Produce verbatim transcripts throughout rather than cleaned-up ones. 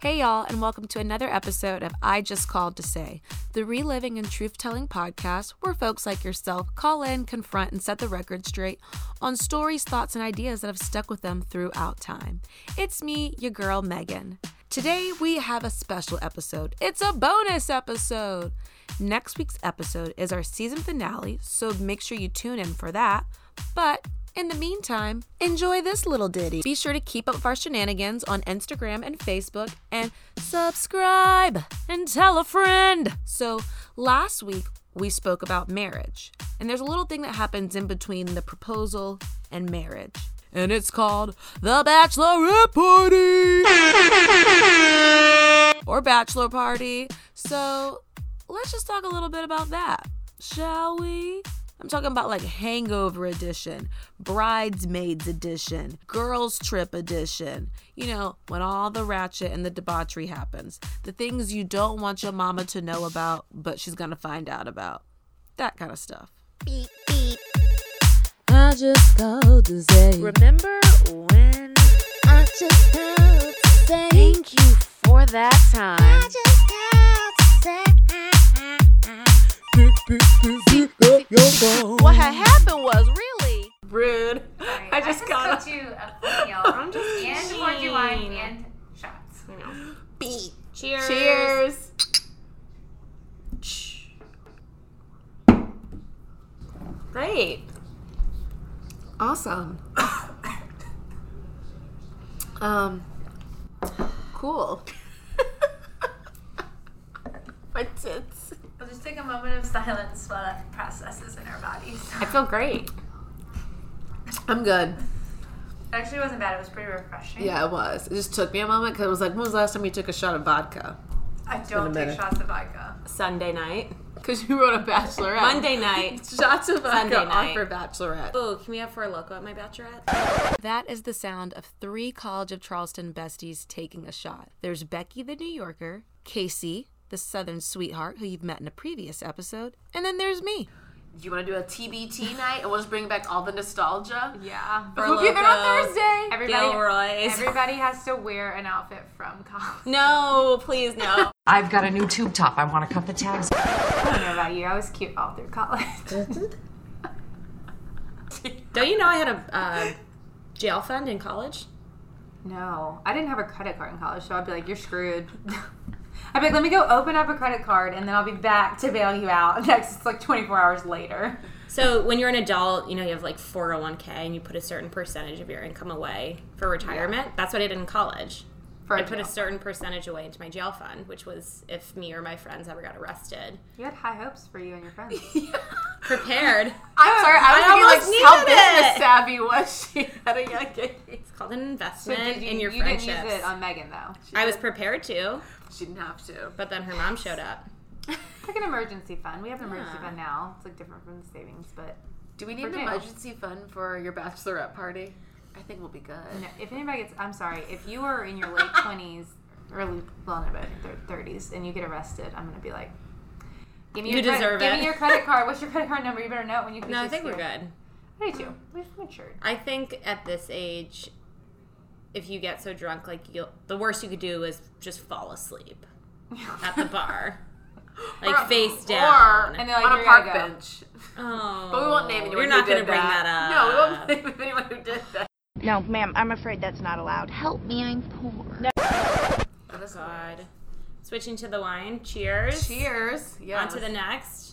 Hey y'all, and welcome to another episode of I Just Called to Say, the reliving and truth-telling podcast where folks like yourself call in, confront, and set the record straight on stories, thoughts, and ideas that have stuck with them throughout time. It's me, your girl, Megan. Today, we have a special episode. It's a bonus episode! Next week's episode is our season finale, so make sure you tune in for that, but in the meantime, enjoy this little ditty. Be sure to keep up with our shenanigans on Instagram and Facebook and subscribe and tell a friend. So last week we spoke about marriage, and there's a little thing that happens in between the proposal and marriage, and it's called the bachelorette party or bachelor party. So let's just talk a little bit about that, shall we? I'm talking about like hangover edition, bridesmaids edition, girls trip edition. You know, when all the ratchet and the debauchery happens. The things you don't want your mama to know about, but she's going to find out about. That kind of stuff. Beep, beep. I just called to say. Remember when I just called to say. Thank you for that time. I just called to say. What had happened was really rude. Sorry, I just got you a y'all. I'm just and cordial wine and shots. You know. B. Cheers. Cheers. Great. Awesome. um. Cool. My tits. We'll just take a moment of silence while that processes in our bodies. I feel great. I'm good. It actually wasn't bad. It was pretty refreshing. Yeah, it was. It just took me a moment because it was like, when was the last time you took a shot of vodka? I don't take shots of vodka. Sunday night. Because you wrote a bachelorette. Monday night. Shots of vodka off for bachelorette. Oh, can we have for a loco at my bachelorette? That is the sound of three College of Charleston besties taking a shot. There's Becky the New Yorker, Casey, the Southern Sweetheart, who you've met in a previous episode. And then there's me. Do you want to do a T B T night? And we'll just bring back all the nostalgia? Yeah. We'll be there on Thursday. Everybody, Gilroy's. Everybody has to wear an outfit from college. No, please, no. I've got a new tube top. I want to cut the tabs. I don't know about you. I was cute all through college. Don't you know I had a uh, jail fund in college? No. I didn't have a credit card in college, so I'd be like, you're screwed. I'd be like, let me go open up a credit card, and then I'll be back to bail you out next. It's like twenty-four hours later. So when you're an adult, you know, you have like four oh one k, and you put a certain percentage of your income away for retirement. Yeah. That's what I did in college. For I a put a certain percentage away into my jail fund, which was if me or my friends ever got arrested. You had high hopes for you and your friends. Yeah. Prepared. I'm sorry. I was thinking, like, how business savvy was she at a young age? It's called an investment so you, in your you friendships. You didn't use it on Megan, though. She I did. was prepared to. She didn't have to. But then her mom showed up. It's like an emergency fund. We have an emergency yeah. fund now. It's like different from the savings, but do we need an jail. emergency fund for your bachelorette party? I think we'll be good. No, if anybody gets, I'm sorry, if you are in your late twenties, early, well, no, but thirties, and you get arrested, I'm going to be like, give me you your deserve credit, it. Give me your credit card. What's your credit card number? You better know it when you finish. No, I think we're good. I do too. We've matured. I think at this age, if you get so drunk, like you'll, the worst you could do is just fall asleep at the bar. Like, or face down. Or and like, on a park bench. Oh. But we won't name anyone You're not going to bring that. that up. No, we won't name anyone who did that. No, ma'am, I'm afraid that's not allowed. Help me, I'm poor. No. Oh, God. Switching to the wine. Cheers. Cheers. Yeah. On to the next.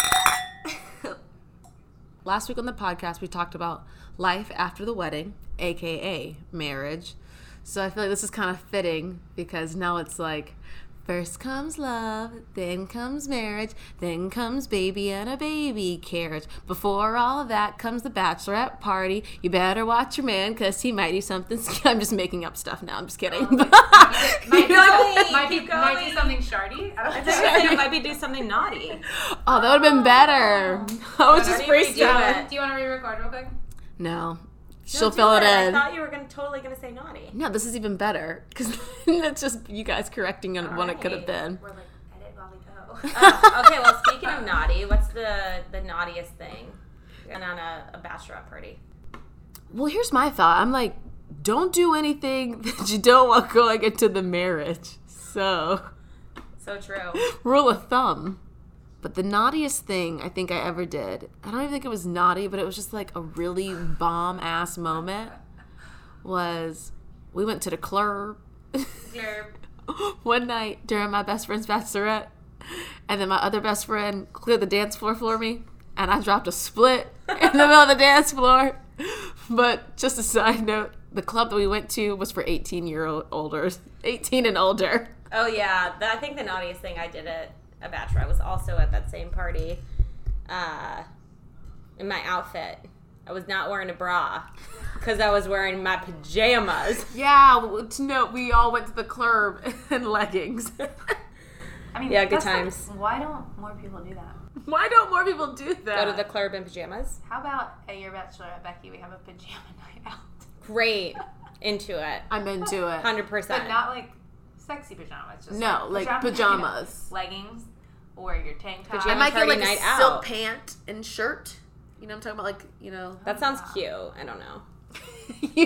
Last week on the podcast, we talked about life after the wedding, a k a marriage. So I feel like this is kind of fitting because now it's like, first comes love, then comes marriage, then comes baby and a baby carriage. Before all of that comes the bachelorette party. You better watch your man because he might do something. I'm just making up stuff now. I'm just kidding. Um, might, might, do something, might, be, might do something shardy. I don't know. It might be do something naughty. Oh, that would have been better. I was just freestyling. Do you want to re-record real quick? No. She'll fill it in. I thought you were gonna, totally going to say naughty. No, this is even better. Because that's just you guys correcting on what it could have been. We're like, edit while we go. uh, okay, well, speaking of naughty, what's the, the naughtiest thing on a, a bachelorette party? Well, here's my thought. I'm like, don't do anything that you don't want going into the marriage. so. So true. Rule of thumb. But the naughtiest thing I think I ever did, I don't even think it was naughty, but it was just like a really bomb-ass moment, was we went to the club one night during my best friend's bachelorette, and then my other best friend cleared the dance floor for me, and I dropped a split in the middle of the dance floor. But just a side note, the club that we went to was for eighteen year old older, eighteen and older. Oh yeah, I think the naughtiest thing I did at a bachelor, I was also at that same party, uh, in my outfit. I was not wearing a bra because I was wearing my pajamas. Yeah, no, we all went to the club in leggings. I mean, yeah, good times. Like, why don't more people do that? Why don't more people do that? Go to the club in pajamas. How about at your bachelorette, Becky, we have a pajama night out? Great. Into it. I'm into it. one hundred percent. But not like sexy pajamas. Just no, like pajamas. pajamas. You know, leggings or your tank top. I might get like a out. silk pant and shirt. You know what I'm talking about? Like, you know. That sounds wow. cute. I don't know.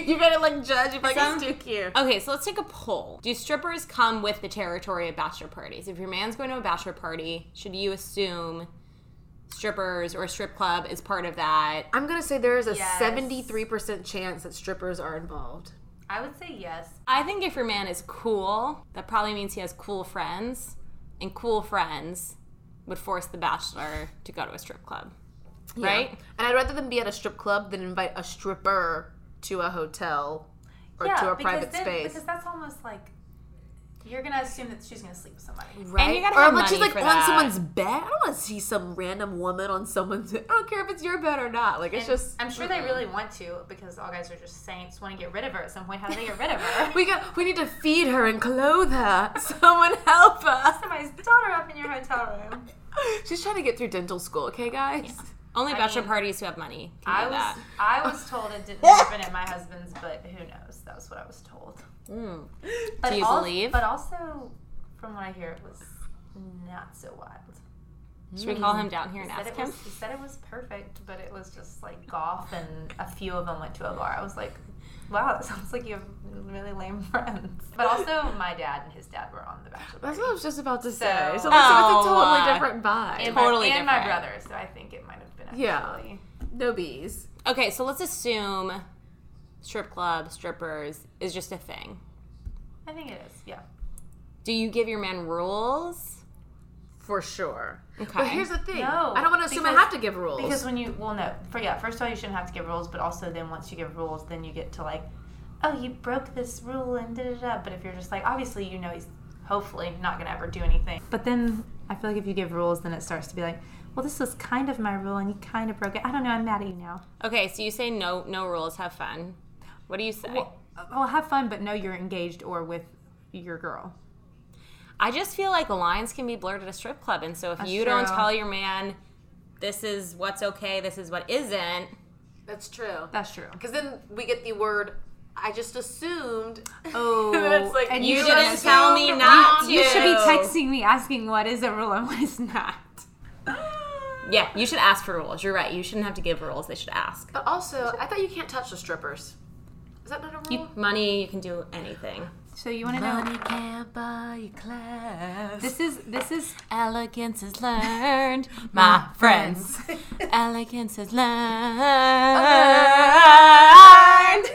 You better like judge if like it's too cute. Okay, so let's take a poll. Do strippers come with the territory of bachelor parties? If your man's going to a bachelor party, should you assume strippers or a strip club is part of that? I'm going to say there is a yes. seventy-three percent chance that strippers are involved. I would say yes. I think if your man is cool, that probably means he has cool friends, and cool friends would force the bachelor to go to a strip club. Yeah. Right? And I'd rather them be at a strip club than invite a stripper to a hotel or yeah, to a private then, space. Because that's almost like you're going to assume that she's going to sleep with somebody. Right. And you gotta have or money she's like for on that. Someone's bed. I don't want to see some random woman on someone's bed. I don't care if it's your bed or not. Like, and it's just. I'm sure mm-hmm. they really want to because all guys are just saints, want to get rid of her at some point. How do they get rid of her? we got, we need to feed her and clothe her. Someone help us. Somebody's daughter up in your hotel room. She's trying to get through dental school, okay, guys? Yeah. Only I bachelor mean, parties who have money can I do was, that. I was told it didn't happen at my husband's, but who knows? That was what I was told. Mm. Do you al- believe? But also, from what I hear, it was not so wild. Should we call him down here and he ask him? Was, he said it was perfect, but it was just like golf and a few of them went to a bar. I was like, wow, that sounds like you have really lame friends. But also, my dad and his dad were on the bachelor party. That's what I was just about to say. So, so oh, it's a totally uh, different vibe. And totally my, and different. my brother, so I think it might have been actually. Yeah, no bees. Okay, so let's assume strip club, strippers is just a thing. I think it is, yeah. Do you give your man rules? For sure. Okay. But here's the thing. No, I don't want to assume because, I have to give rules. Because when you, well, no. For, yeah, first of all, you shouldn't have to give rules, but also then once you give rules, then you get to like, oh, you broke this rule and da-da-da. But if you're just like, obviously, you know he's hopefully not going to ever do anything. But then I feel like if you give rules, then it starts to be like, well, this was kind of my rule and you kind of broke it. I don't know. I'm mad at you now. Okay. So you say no, no rules. Have fun. What do you say? Well, well have fun, but no, you're engaged or with your girl. I just feel like lines can be blurred at a strip club, and so if that's you true. Don't tell your man, this is what's okay, this is what isn't. That's true. That's true. Because then we get the word, I just assumed. Oh, and, like, and you, you didn't assumed. Tell me not you, to. You should be texting me asking what is a rule and what is not. Yeah, you should ask for rules. You're right. You shouldn't have to give rules. They should ask. But also, I thought you can't touch the strippers. Is that not a rule? You, money, you can do anything. So you want to know? Money can't buy your class. This is this is elegance is learned, my friends. Elegance is learned.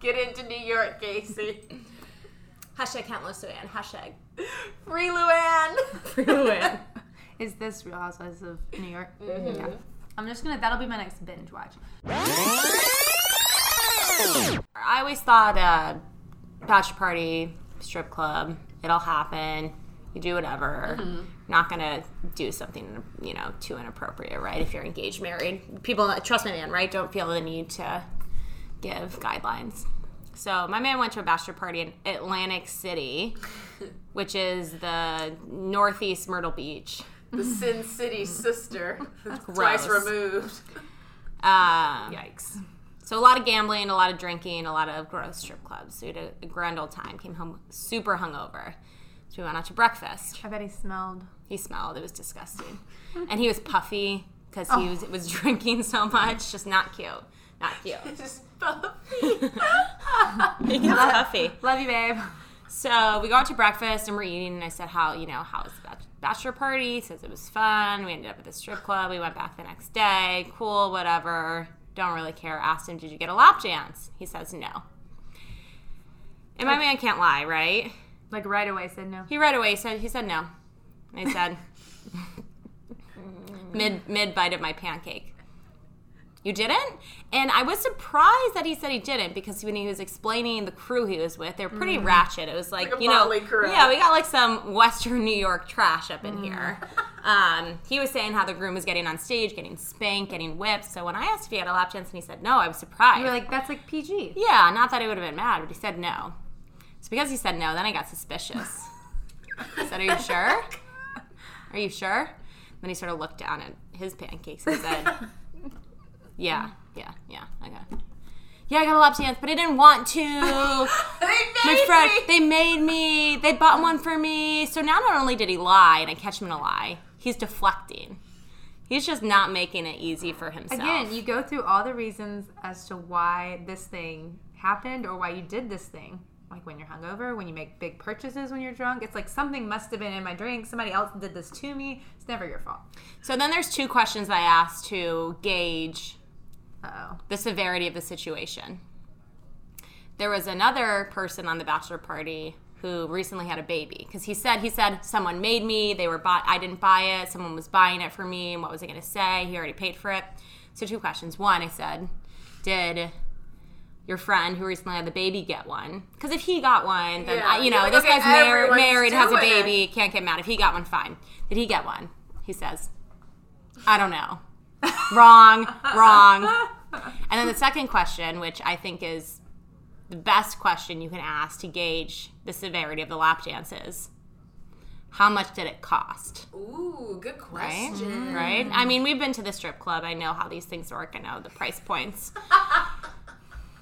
Get into New York, Casey. Hashtag countless Luann. Hashtag free Luann. Free Luann. Is this Real Housewives of New York? Mm-hmm. Yeah. I'm just gonna. That'll be my next binge watch. I always thought uh, bachelor party, strip club, it'll happen. You do whatever. Mm-hmm. You're not gonna do something, you know, too inappropriate, right? If you're engaged, married, people trust my man, right? Don't feel the need to give guidelines. So my man went to a bachelor party in Atlantic City, which is the northeast Myrtle Beach, the Sin City sister, twice removed. Uh, Yikes. So a lot of gambling, a lot of drinking, a lot of gross strip clubs. So we had a grand old time. Came home super hungover. So we went out to breakfast. I bet he smelled. He smelled. It was disgusting. And he was puffy because he oh. was was drinking so much. Just not cute. Not cute. Just puffy. He was puffy. Love you, babe. So we got to breakfast and we're eating, and I said, how, you know, how was the bachelor party? He says it was fun. We ended up at the strip club. We went back the next day. Cool, whatever. Don't really care. Asked him, did you get a lap dance? He says no. And my like, man can't lie, right? Like right away said no. He right away said, he said no. And I said, mid, mid bite of my pancake. You didn't? And I was surprised that he said he didn't, because when he was explaining the crew he was with, they were pretty mm. ratchet. It was like, like you know, crew. Yeah, we got like some Western New York trash up in mm. here. Um, he was saying how the groom was getting on stage, getting spanked, getting whipped. So when I asked if he had a lap dance and he said no, I was surprised. You were like, that's like P G. Yeah, not that I would have been mad, but he said no. So because he said no, then I got suspicious. I said, are you sure? Are you sure? Then he sort of looked down at his pancakes and said... Yeah, yeah, yeah, okay. Yeah, I got a lap dance, but I didn't want to. They made friend, me. They made me. They bought one for me. So now not only did he lie, and I catch him in a lie, he's deflecting. He's just not making it easy for himself. Again, you go through all the reasons as to why this thing happened or why you did this thing. Like when you're hungover, when you make big purchases when you're drunk. It's like something must have been in my drink. Somebody else did this to me. It's never your fault. So then there's two questions I asked to gauge... Uh-oh. The severity of the situation. There was another person on the bachelor party who recently had a baby, because he said he said someone made me. They were bought. I didn't buy it. Someone was buying it for me. And what was I going to say? He already paid for it. So two questions. One, I said, did your friend who recently had the baby get one? Because if he got one, then yeah. I, you know, like, this okay, guy's mar- married, has a baby, it. Can't get mad. If he got one, fine. Did he get one? He says, I don't know. Wrong, wrong. And then the second question, which I think is the best question you can ask to gauge the severity of the lap dance, is how much did it cost? Ooh, good question. Right? Right? I mean, we've been to the strip club. I know how these things work. I know the price points.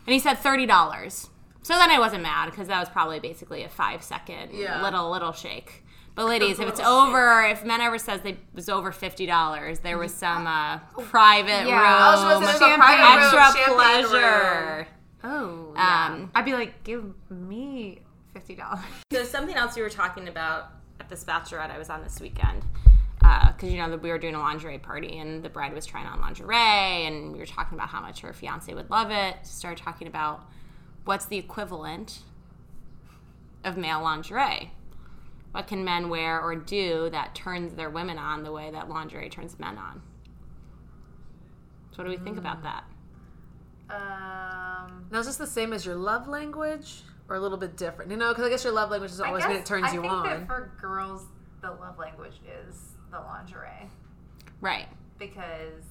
And he said thirty dollars. So then I wasn't mad, because that was probably basically a five-second yeah. little, little shake. But ladies, if it's over, if men ever says they, it was over fifty dollars, there was some uh, private yeah. room, was champagne, private extra room, pleasure. Room. Oh, yeah. um, I'd be like, give me fifty dollars. There's something else we were talking about at this bachelorette I was on this weekend, because uh, you know we were doing a lingerie party and the bride was trying on lingerie, and we were talking about how much her fiance would love it. Started talking about what's the equivalent of male lingerie. What can men wear or do that turns their women on the way that lingerie turns men on? So what do we think mm. about that? Um, now, is this the same as your love language or a little bit different? You know, because I guess your love language is always when it turns I you on. I think that for girls, the love language is the lingerie. Right. Because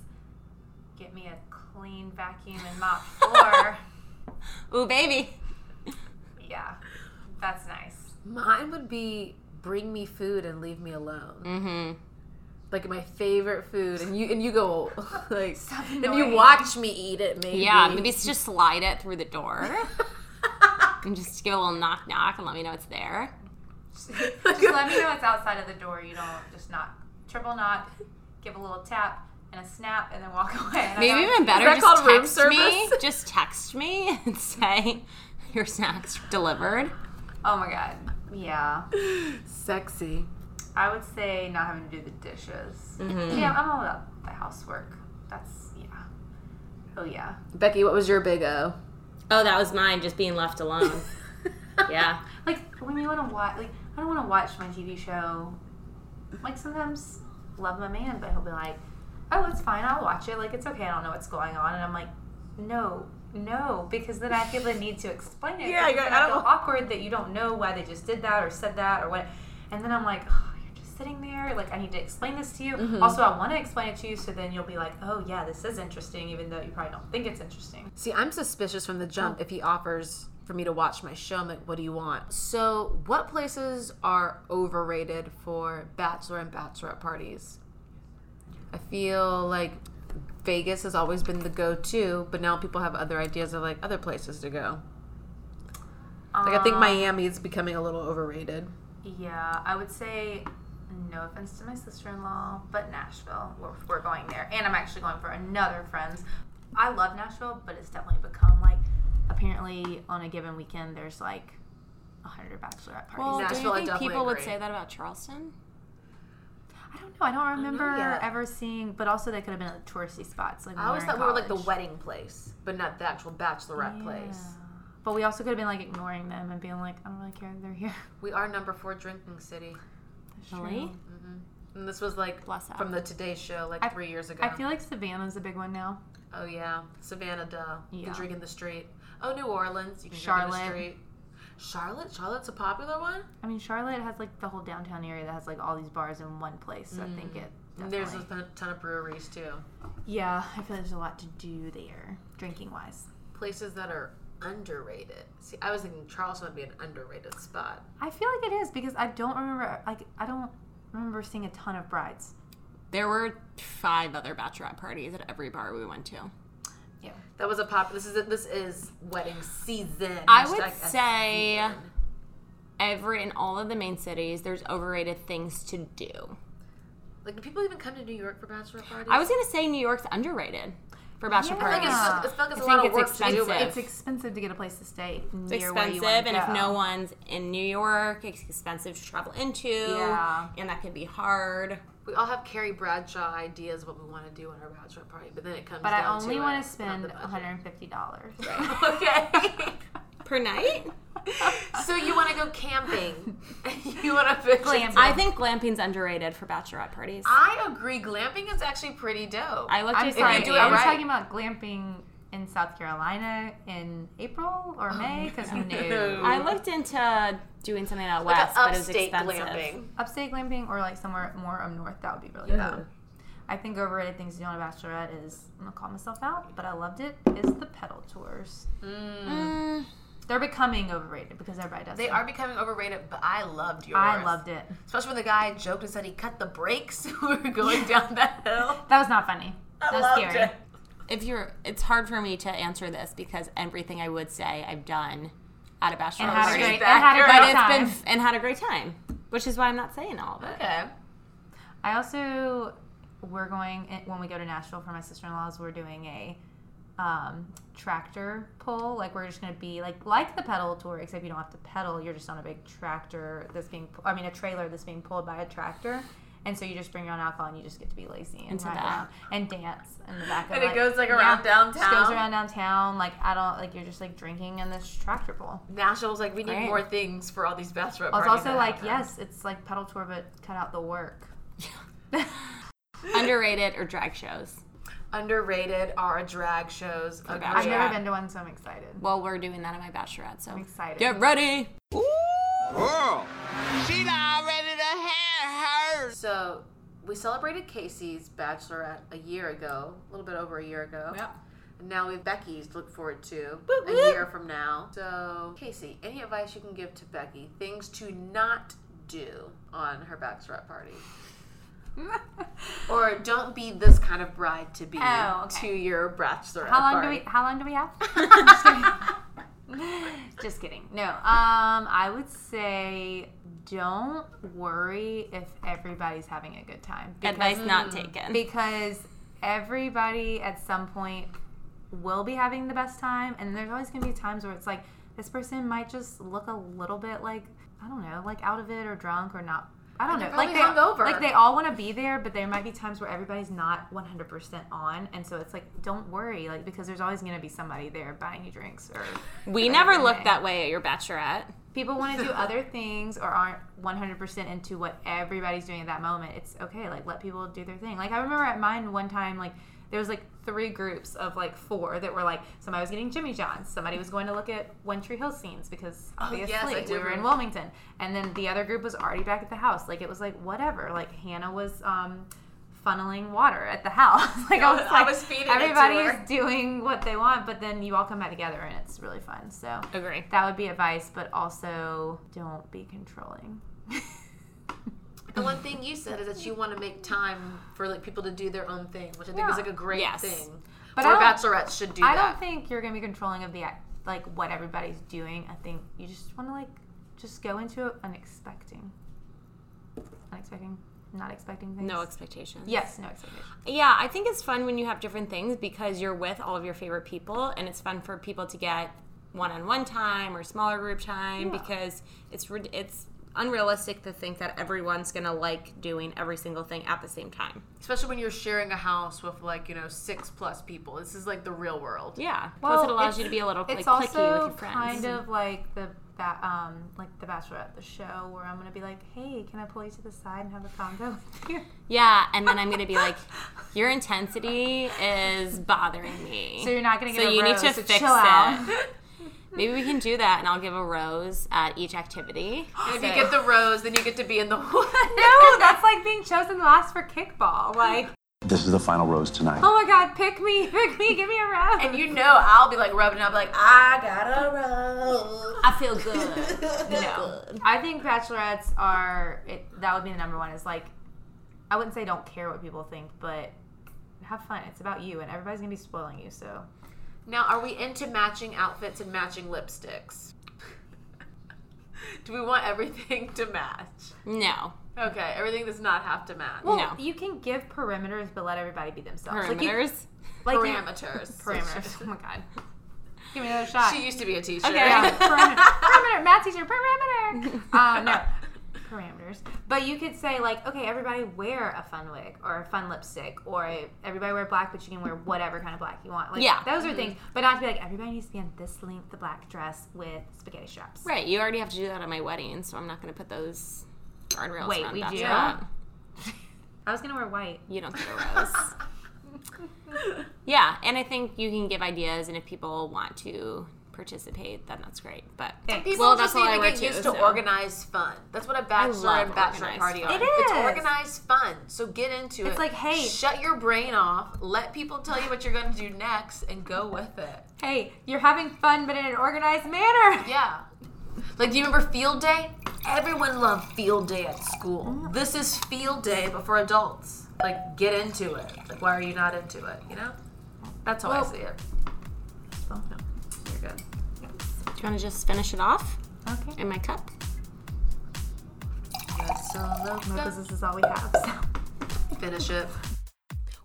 get me a clean vacuum and mop floor. Ooh, baby. Yeah, that's nice. Mine would be... bring me food and leave me alone. Mm-hmm. Like my favorite food, and you and you go like, and you watch me eat it. Maybe yeah, maybe just slide it through the door and just give a little knock knock and let me know it's there. Just let me know it's outside of the door. You don't just knock, triple knock, give a little tap and a snap, and then walk away. And maybe even better, just text me. Just text me and say your snacks delivered. Oh my god. Yeah. Sexy. I would say not having to do the dishes. Mm-hmm. Yeah, I'm all about the housework. That's, yeah. Oh, yeah. Becky, what was your big O? Oh, that was mine, just being left alone. Yeah. Like, when you want to watch, like, I don't want to watch my T V show. Like, sometimes love my man, but he'll be like, oh, it's fine, I'll watch it. Like, it's okay, I don't know what's going on. And I'm like, no. No, because then I feel the need to explain it. Yeah, I, got, I feel awkward that you don't know why they just did that or said that or what. And then I'm like, oh, you're just sitting there. Like, I need to explain this to you. Mm-hmm. Also, I want to explain it to you, so then you'll be like, oh, yeah, this is interesting, even though you probably don't think it's interesting. See, I'm suspicious from the jump oh. if he offers for me to watch my show. I'm like, what do you want? So what places are overrated for bachelor and bachelorette parties? I feel like... Vegas has always been the go-to, but now people have other ideas of, like, other places to go. Like, um, I think Miami is becoming a little overrated. Yeah, I would say, no offense to my sister-in-law, but Nashville, we're, we're going there. And I'm actually going for another friend's. I love Nashville, but it's definitely become, like, apparently on a given weekend there's, like, one hundred bachelorette parties. Well, Nashville, do you think people agree. would say that about Charleston? I don't know. I don't remember I don't ever seeing, but also they could have been at the touristy spots. Like I always thought we were like the wedding place, but not the actual bachelorette yeah. place. But we also could have been like ignoring them and being like, I don't really care that they're here. We are number four drinking city. Really? Mm-hmm. And this was like Bless from out. the Today Show like I, three years ago. I feel like Savannah's a big one now. Oh, yeah. Savannah, duh. You yeah. can drink in the street. Oh, New Orleans. You can Charlotte. drink in the street. Charlotte? Charlotte's a popular one? I mean, Charlotte has, like, the whole downtown area that has, like, all these bars in one place, so mm. I think it definitely... There's a ton of breweries, too. Yeah, I feel like there's a lot to do there, drinking-wise. Places that are underrated. See, I was thinking Charleston would be an underrated spot. I feel like it is, because I don't remember, like, I don't remember seeing a ton of brides. There were five other bachelorette parties at every bar we went to. Yeah, that was a pop. This is a, this is wedding season. I would say season. every in all of the main cities, there's overrated things to do. Like, do people even come to New York for bachelor parties? I was gonna say New York's underrated for bachelor yeah. parties. I feel like it's, it's, like it's a lot of work expensive. to do. It's expensive to get a place to stay. Near it's expensive, where you want to and go. If no one's in New York, it's expensive to travel into. Yeah, and that can be hard. We all have Carrie Bradshaw ideas what we want to do on our bachelor party, but then it comes but down to But I only to want it, to spend one hundred fifty dollars. Right. Okay. Per night? So you want to go camping. You want to glamping. I think glamping's underrated for bachelorette parties. I agree. Glamping is actually pretty dope. I looked at I was right. talking about glamping in South Carolina in April or May because oh, we knew. No. I looked into doing something out like west, but it was expensive. Glamping. Upstate glamping or like somewhere more up north, that would be really yeah. fun. I think overrated things to do on a bachelorette is, I'm going to call myself out, but I loved it, is the pedal tours. Mm. Mm. They're becoming overrated because everybody does They them. are becoming overrated, but I loved yours. I loved it. Especially when the guy joked and said he cut the brakes when we were going down that hill. That was not funny. I that was loved scary. It. If you're, it's hard for me to answer this because everything I would say I've done at a bachelorette and had a great, and had a great time. It's been, and had a great time, which is why I'm not saying all of it. Okay. I also, we're going, when we go to Nashville for my sister-in-law's, we're doing a um, tractor pull. Like, we're just going to be, like, like the pedal tour, except you don't have to pedal. You're just on a big tractor that's being, I mean, a trailer that's being pulled by a tractor. And so you just bring your own alcohol and you just get to be lazy and ride around and dance in the back of the And like, it goes like around yeah, downtown. It goes around downtown. Like, I don't, like, you're just like drinking in this tractor pool. Nashville's like, we need right. more things for all these bachelorette parties. It's also like, happen. yes, it's like pedal tour, but cut out the work. Yeah. Underrated or drag shows? Underrated are drag shows. Okay. I've never been to one, so I'm excited. Well, we're doing that at my bachelorette, so I'm excited. Get ready. Ooh. Girl. She's already the hair. So, we celebrated Casey's bachelorette a year ago, a little bit over a year ago. Yeah. And now we have Becky's to look forward to boop, a boop. year from now. So, Casey, any advice you can give to Becky? Things to not do on her bachelorette party. Or don't be this kind of bride to be oh, okay. to your bachelorette how long party. Do we, how long do we have? Just kidding. Just kidding. No, um, I would say... don't worry if everybody's having a good time. Because, advice not taken. Because everybody at some point will be having the best time, and there's always going to be times where it's like, this person might just look a little bit like, I don't know, like out of it or drunk or not. I don't know. Like they, hungover. Like they all want to be there, but there might be times where everybody's not one hundred percent on, and so it's like, don't worry, like because there's always going to be somebody there buying you drinks. Or we never looked that way at your bachelorette. People want to do other things or aren't one hundred percent into what everybody's doing at that moment. It's okay. Like, let people do their thing. Like, I remember at mine one time, like, there was, like, three groups of, like, four that were, like, somebody was getting Jimmy John's. Somebody was going to look at One Tree Hill scenes because, obviously, oh, yes, we were in Wilmington. And then the other group was already back at the house. Like, it was, like, whatever. Like, Hannah was um, funneling water at the house. Like, I was, I was like, feeding everybody is doing what they want, but then you all come back together, and it's really fun. So agree. That would be advice, but also don't be controlling. And one thing you said is that you want to make time for like people to do their own thing, which I think yeah. is like a great yes. thing. But or bachelorettes should do I that. I don't think you're going to be controlling of the like what everybody's doing. I think you just want to like just go into it unexpecting. Unexpecting. Not expecting things. No expectations. Yes, no expectations. Yeah, I think it's fun when you have different things because you're with all of your favorite people, and it's fun for people to get one-on-one time or smaller group time, yeah. because it's it's unrealistic to think that everyone's going to like doing every single thing at the same time. Especially when you're sharing a house with, like, you know, six plus people. This is like the real world. Yeah. Well, plus it allows you to be a little, like, clicky with your friends. It's also kind of like the... That, um, like the Bachelorette, the show where I'm gonna be like, hey, can I pull you to the side and have a convo with you? Yeah, and then I'm gonna be like, your intensity is bothering me. So you're not gonna get so a rose. So you need to fix it. Maybe we can do that, and I'll give a rose at each activity. And if so. You get the rose, then you get to be in the one. No, that's like being chosen last for kickball. Like. This is the final rose tonight. Oh my God, pick me, pick me, give me a rose. And you know I'll be like rubbing up like, I got a rose. I feel good. No. Good. I think bachelorettes are, it, that would be the number one is like, I wouldn't say don't care what people think, but have fun. It's about you and everybody's going to be spoiling you, so. Now, are we into matching outfits and matching lipsticks? Do we want everything to match? No. Okay, everything does not have to match. Well, no. You can give perimeters, but let everybody be themselves. Perimeters? Like you, like parameters. Parameters. Oh, my God. Give me another shot. She used to be a teacher. Okay, yeah. Perimeter. Perimeter. Math teacher. Perimeter. Uh, no. Parameters. But you could say, like, okay, everybody wear a fun wig or a fun lipstick or a, everybody wear black, but you can wear whatever kind of black you want. Like, yeah. Those are things. But not to be like, everybody needs to be in this length, the black dress with spaghetti straps. Right. You already have to do that at my wedding, so I'm not going to put those... Wait, we do? That. I was going to wear white. You don't get a rose. Yeah, and I think you can give ideas, and if people want to participate, then that's great. But and people well, just that's need to get used too, to so. Organized fun. That's what a bachelor and bachelorette party are. It is. It's organized fun, so get into it's it. It's like, hey. Shut your brain off. Let people tell you what you're going to do next, and go with it. Hey, you're having fun, but in an organized manner. Yeah. Like, do you remember field day? Everyone loved field day at school. This is field day, but for adults. Like, get into it. Like, why are you not into it, you know? That's how well, I see it. Well, no. You're good. Do you want to just finish it off? Okay. In my cup? Yes, so love my because this is all we have, so. Finish it.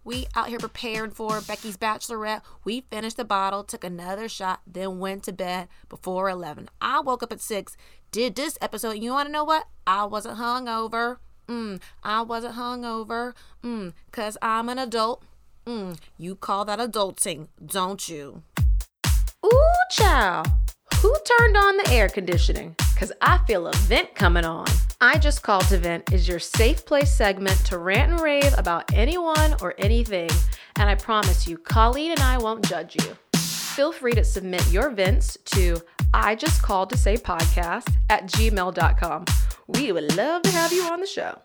We out here prepared for Becky's Bachelorette. We finished the bottle, took another shot, then went to bed before eleven. I woke up at six, did this episode. You want to know what? I wasn't hungover. Mm, I wasn't hungover. Mm, because I'm an adult. Mm, you call that adulting, don't you? Ooh, child. Who turned on the air conditioning? Because I feel a vent coming on. I Just Called to Vent is your safe place segment to rant and rave about anyone or anything. And I promise you, Colleen and I won't judge you. Feel free to submit your vents to I Just Called to Say podcast at gmail dot com. We would love to have you on the show.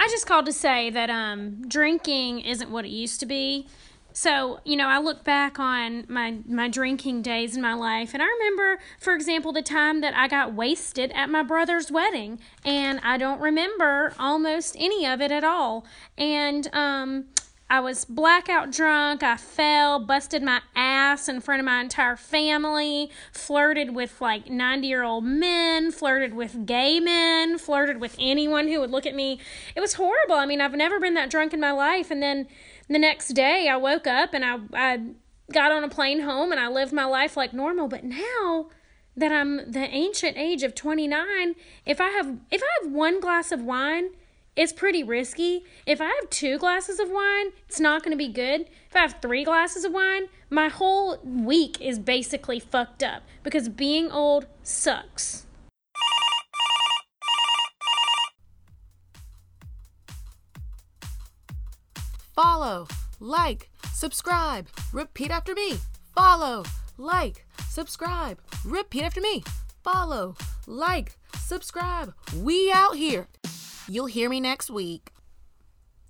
I just called to say that um, drinking isn't what it used to be. So, you know, I look back on my, my drinking days in my life, and I remember, for example, the time that I got wasted at my brother's wedding, and I don't remember almost any of it at all. And um, I was blackout drunk, I fell, busted my ass in front of my entire family, flirted with, like, ninety-year-old men, flirted with gay men, flirted with anyone who would look at me. It was horrible. I mean, I've never been that drunk in my life, and then... The next day, I woke up and I, I got on a plane home and I lived my life like normal. But now that I'm the ancient age of twenty-nine, if I have if I have one glass of wine, it's pretty risky. If I have two glasses of wine, it's not going to be good. If I have three glasses of wine, my whole week is basically fucked up because being old sucks. Follow, like, subscribe, repeat after me. Follow, like, subscribe, repeat after me. Follow, like, subscribe. We out here. You'll hear me next week.